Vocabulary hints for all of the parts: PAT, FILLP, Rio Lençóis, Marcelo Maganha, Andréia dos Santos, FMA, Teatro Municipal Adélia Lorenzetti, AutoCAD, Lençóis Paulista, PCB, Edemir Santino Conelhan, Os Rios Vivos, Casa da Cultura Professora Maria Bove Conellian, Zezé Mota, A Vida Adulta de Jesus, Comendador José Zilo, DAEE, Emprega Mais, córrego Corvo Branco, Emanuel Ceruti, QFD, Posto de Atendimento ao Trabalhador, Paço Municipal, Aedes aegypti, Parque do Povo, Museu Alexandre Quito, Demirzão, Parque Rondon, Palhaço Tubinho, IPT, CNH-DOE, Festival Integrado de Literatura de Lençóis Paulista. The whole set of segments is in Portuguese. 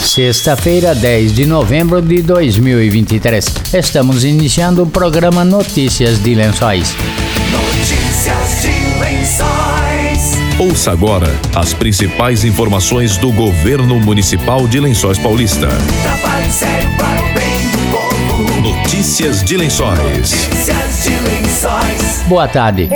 Sexta-feira, 10 de novembro de 2023. Estamos iniciando o programa Notícias de Lençóis. Notícias de Lençóis. Ouça agora as principais informações do Governo Municipal de Lençóis Paulista. Notícias de Lençóis. Notícias de Lençóis. Boa tarde.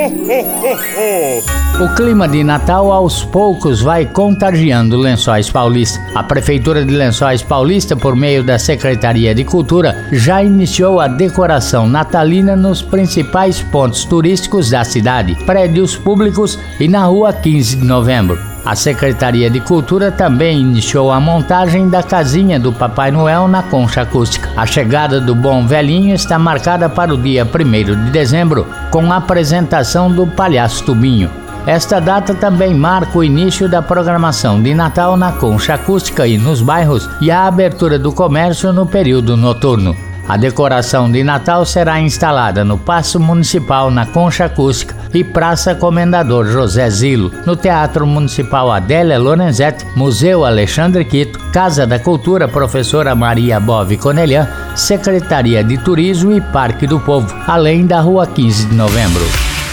O clima de Natal aos poucos vai contagiando Lençóis Paulista. A Prefeitura de Lençóis Paulista, por meio da Secretaria de Cultura, já iniciou a decoração natalina nos principais pontos turísticos da cidade, prédios públicos e na Rua 15 de Novembro. A Secretaria de Cultura também iniciou a montagem da casinha do Papai Noel na Concha Acústica. A chegada do Bom Velhinho está marcada para o dia 1º de dezembro, com a apresentação do Palhaço Tubinho. Esta data também marca o início da programação de Natal na Concha Acústica e nos bairros e a abertura do comércio no período noturno. A decoração de Natal será instalada no Paço Municipal, na Concha Acústica e Praça Comendador José Zilo, no Teatro Municipal Adélia Lorenzetti, Museu Alexandre Quito, Casa da Cultura Professora Maria Bove Conellian, Secretaria de Turismo e Parque do Povo, além da Rua 15 de Novembro.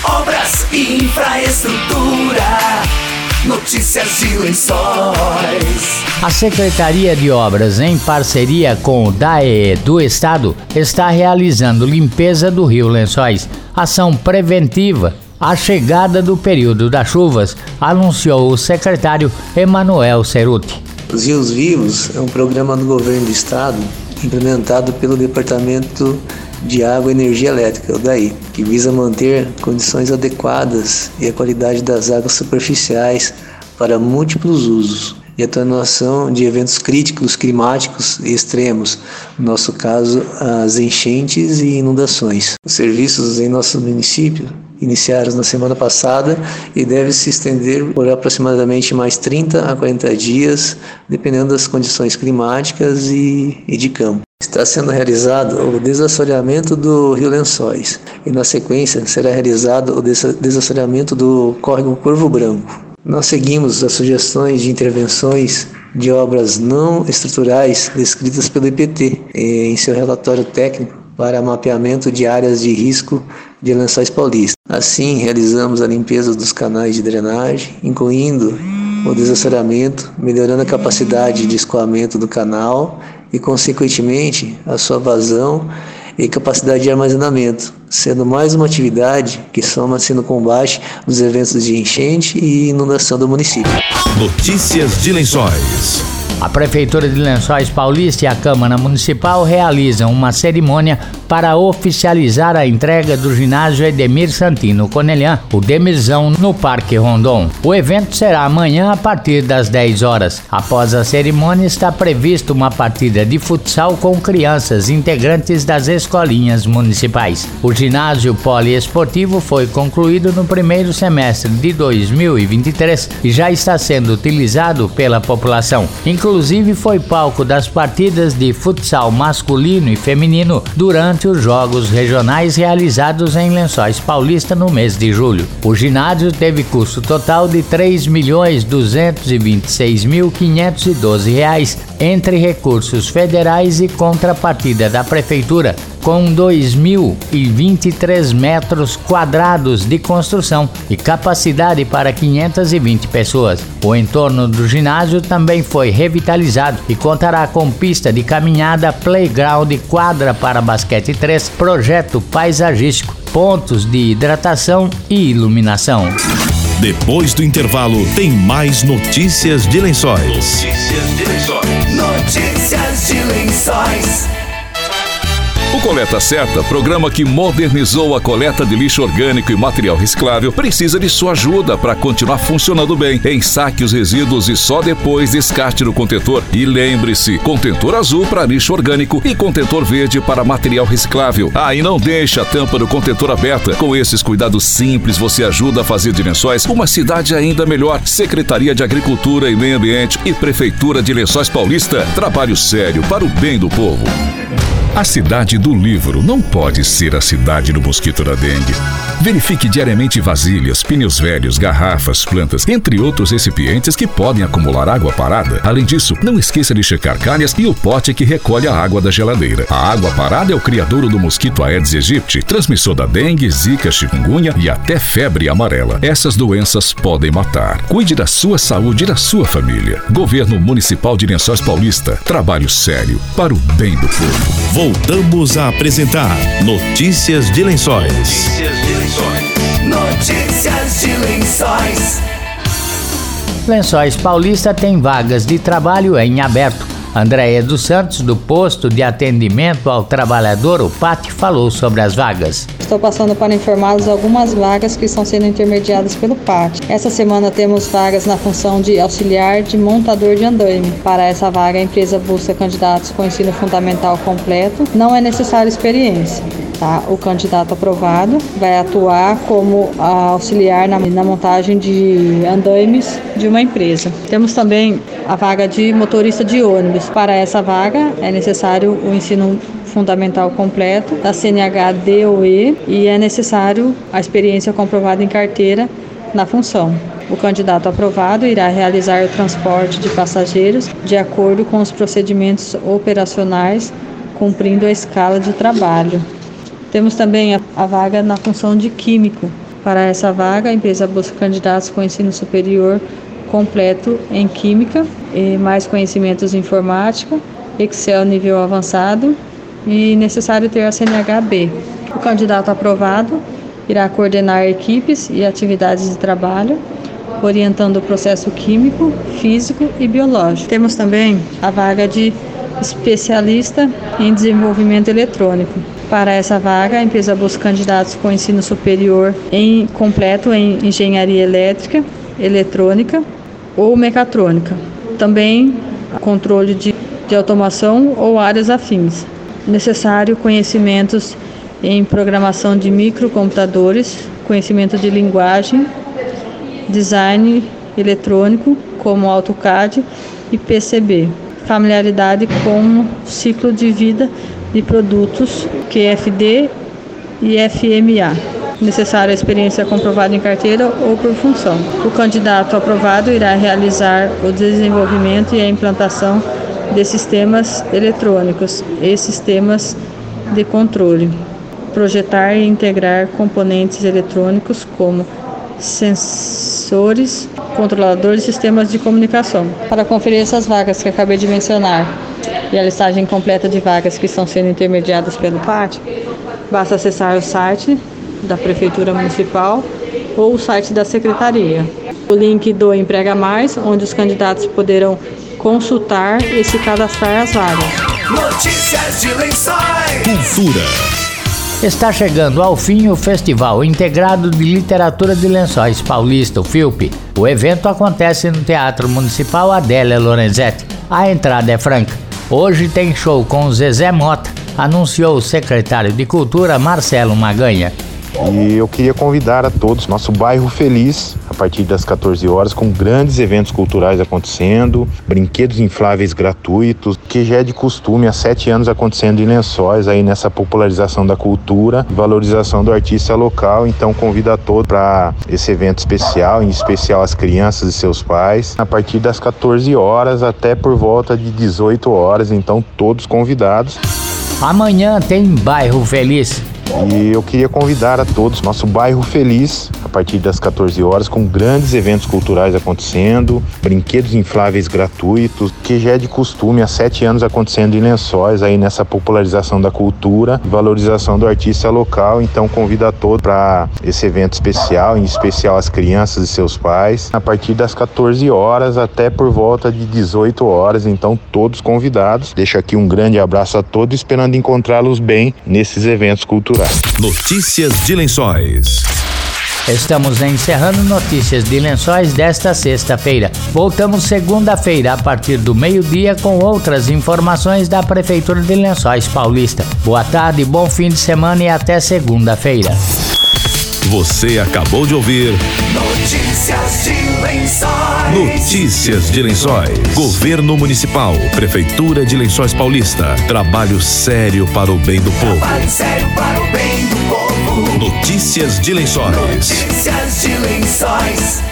Obras e infraestrutura. Notícias de Lençóis. A Secretaria de Obras, em parceria com o DAEE do Estado, está realizando limpeza do Rio Lençóis, ação preventiva à chegada do período das chuvas, anunciou o secretário Emanuel Ceruti. Os Rios Vivos é um programa do Governo do Estado implementado pelo Departamento de Água e Energia Elétrica, o DAEE, que visa manter condições adequadas e a qualidade das águas superficiais para múltiplos usos e atenuação de eventos críticos, climáticos e extremos, no nosso caso, as enchentes e inundações. Os serviços em nosso município iniciaram na semana passada e devem se estender por aproximadamente mais 30 a 40 dias, dependendo das condições climáticas e de campo. Está sendo realizado o desassoreamento do Rio Lençóis e, na sequência, será realizado o desassoreamento do córrego Corvo Branco. Nós seguimos as sugestões de intervenções de obras não estruturais descritas pelo IPT em seu relatório técnico para mapeamento de áreas de risco de Lençóis Paulista. Assim, realizamos a limpeza dos canais de drenagem, incluindo o desassoreamento, melhorando a capacidade de escoamento do canal e, consequentemente, a sua vazão e capacidade de armazenamento, sendo mais uma atividade que soma-se no combate dos eventos de enchente e inundação do município. Notícias de Lençóis. A Prefeitura de Lençóis Paulista e a Câmara Municipal realizam uma cerimônia para oficializar a entrega do ginásio Edemir Santino Conelhan, o Demirzão, no Parque Rondon. O evento será amanhã a partir das 10 horas. Após a cerimônia, está prevista uma partida de futsal com crianças integrantes das escolinhas municipais. O ginásio poliesportivo foi concluído no primeiro semestre de 2023 e já está sendo utilizado pela população. Inclusive foi palco das partidas de futsal masculino e feminino durante os jogos regionais realizados em Lençóis Paulista no mês de julho. O ginásio teve custo total de R$ 3.226.512 entre recursos federais e contrapartida da Prefeitura, com 2.023 metros quadrados de construção e capacidade para 520 pessoas. O entorno do ginásio também foi revitalizado e contará com pista de caminhada, playground, quadra para basquete 3, projeto paisagístico, pontos de hidratação e iluminação. Depois do intervalo, tem mais Notícias de Lençóis. Notícias de Lençóis. Notícias de Lençóis. O Coleta Certa, programa que modernizou a coleta de lixo orgânico e material reciclável, precisa de sua ajuda para continuar funcionando bem. Ensaque os resíduos e só depois descarte no contentor. E lembre-se, contentor azul para lixo orgânico e contentor verde para material reciclável. Ah, e não deixe a tampa do contentor aberta. Com esses cuidados simples, você ajuda a fazer de Lençóis uma cidade ainda melhor. Secretaria de Agricultura e Meio Ambiente e Prefeitura de Lençóis Paulista. Trabalho sério para o bem do povo. A cidade do livro não pode ser a cidade do mosquito da dengue. Verifique diariamente vasilhas, pneus velhos, garrafas, plantas, entre outros recipientes que podem acumular água parada. Além disso, não esqueça de checar calhas e o pote que recolhe a água da geladeira. A água parada é o criadouro do mosquito Aedes aegypti, transmissor da dengue, zika, chikungunya e até febre amarela. Essas doenças podem matar. Cuide da sua saúde e da sua família. Governo Municipal de Lençóis Paulista. Trabalho sério para o bem do povo. Voltamos a apresentar Notícias de Lençóis. Notícias de Lençóis. Notícias de Lençóis. Lençóis Paulista tem vagas de trabalho em aberto. Andréia dos Santos, do Posto de Atendimento ao Trabalhador, o PAT, falou sobre as vagas. Estou passando para informá-los algumas vagas que estão sendo intermediadas pelo PAT. Essa semana temos vagas na função de auxiliar de montador de andaime. Para essa vaga, a empresa busca candidatos com ensino fundamental completo. Não é necessário experiência. Tá? O candidato aprovado vai atuar como auxiliar na montagem de andaimes de uma empresa. Temos também a vaga de motorista de ônibus. Para essa vaga é necessário o ensino fundamental completo da CNH-DOE e é necessário a experiência comprovada em carteira na função. O candidato aprovado irá realizar o transporte de passageiros de acordo com os procedimentos operacionais, cumprindo a escala de trabalho. Temos também a vaga na função de químico. Para essa vaga, a empresa busca candidatos com ensino superior completo em Química, e mais conhecimentos em Informática, Excel nível avançado e necessário ter a CNH B. O candidato aprovado irá coordenar equipes e atividades de trabalho, orientando o processo químico, físico e biológico. Temos também a vaga de especialista em desenvolvimento eletrônico. Para essa vaga, a empresa busca candidatos com ensino superior completo em engenharia elétrica, eletrônica ou mecatrônica, também controle de automação ou áreas afins. Necessário conhecimentos em programação de microcomputadores, conhecimento de linguagem, design eletrônico como AutoCAD e PCB, familiaridade com ciclo de vida de produtos QFD e FMA. Necessária a experiência comprovada em carteira ou por função. O candidato aprovado irá realizar o desenvolvimento e a implantação de sistemas eletrônicos e sistemas de controle, projetar e integrar componentes eletrônicos como sensores, controladores e sistemas de comunicação. Para conferir essas vagas que acabei de mencionar e a listagem completa de vagas que estão sendo intermediadas pelo PAT, basta acessar o site da Prefeitura Municipal ou o site da Secretaria. O link do Emprega Mais, onde os candidatos poderão consultar e se cadastrar as vagas. Notícias de Lençóis. Cultura. Está chegando ao fim o Festival Integrado de Literatura de Lençóis Paulista, o FILLP. O evento acontece no Teatro Municipal Adélia Lorenzetti. A entrada é franca. Hoje tem show com Zezé Mota, anunciou o secretário de Cultura Marcelo Maganha. E eu queria convidar a todos, nosso bairro feliz, a partir das 14 horas, com grandes eventos culturais acontecendo, brinquedos infláveis gratuitos, que já é de costume há 7 anos acontecendo em Lençóis, aí nessa popularização da cultura, valorização do artista local. Então convido a todos para esse evento especial, em especial as crianças e seus pais, a partir das 14 horas até por volta de 18 horas, então todos convidados. Amanhã tem Bairro Feliz. E eu queria convidar a todos, nosso bairro feliz, a partir das 14 horas, com grandes eventos culturais acontecendo, brinquedos infláveis gratuitos, que já é de costume há 7 anos acontecendo em Lençóis, aí nessa popularização da cultura, valorização do artista local. Então convido a todos para esse evento especial, em especial as crianças e seus pais, a partir das 14 horas até por volta de 18 horas, então todos convidados. Deixo aqui um grande abraço a todos, esperando encontrá-los bem nesses eventos culturais. Notícias de Lençóis. Estamos encerrando Notícias de Lençóis desta sexta-feira. Voltamos segunda-feira a partir do meio-dia com outras informações da Prefeitura de Lençóis Paulista. Boa tarde, bom fim de semana e até segunda-feira. Você acabou de ouvir Notícias de Lençóis. Notícias de Lençóis. Governo Municipal, Prefeitura de Lençóis Paulista. Trabalho sério para o bem do povo. Trabalho sério para o bem do povo. Notícias de Lençóis. Notícias de Lençóis.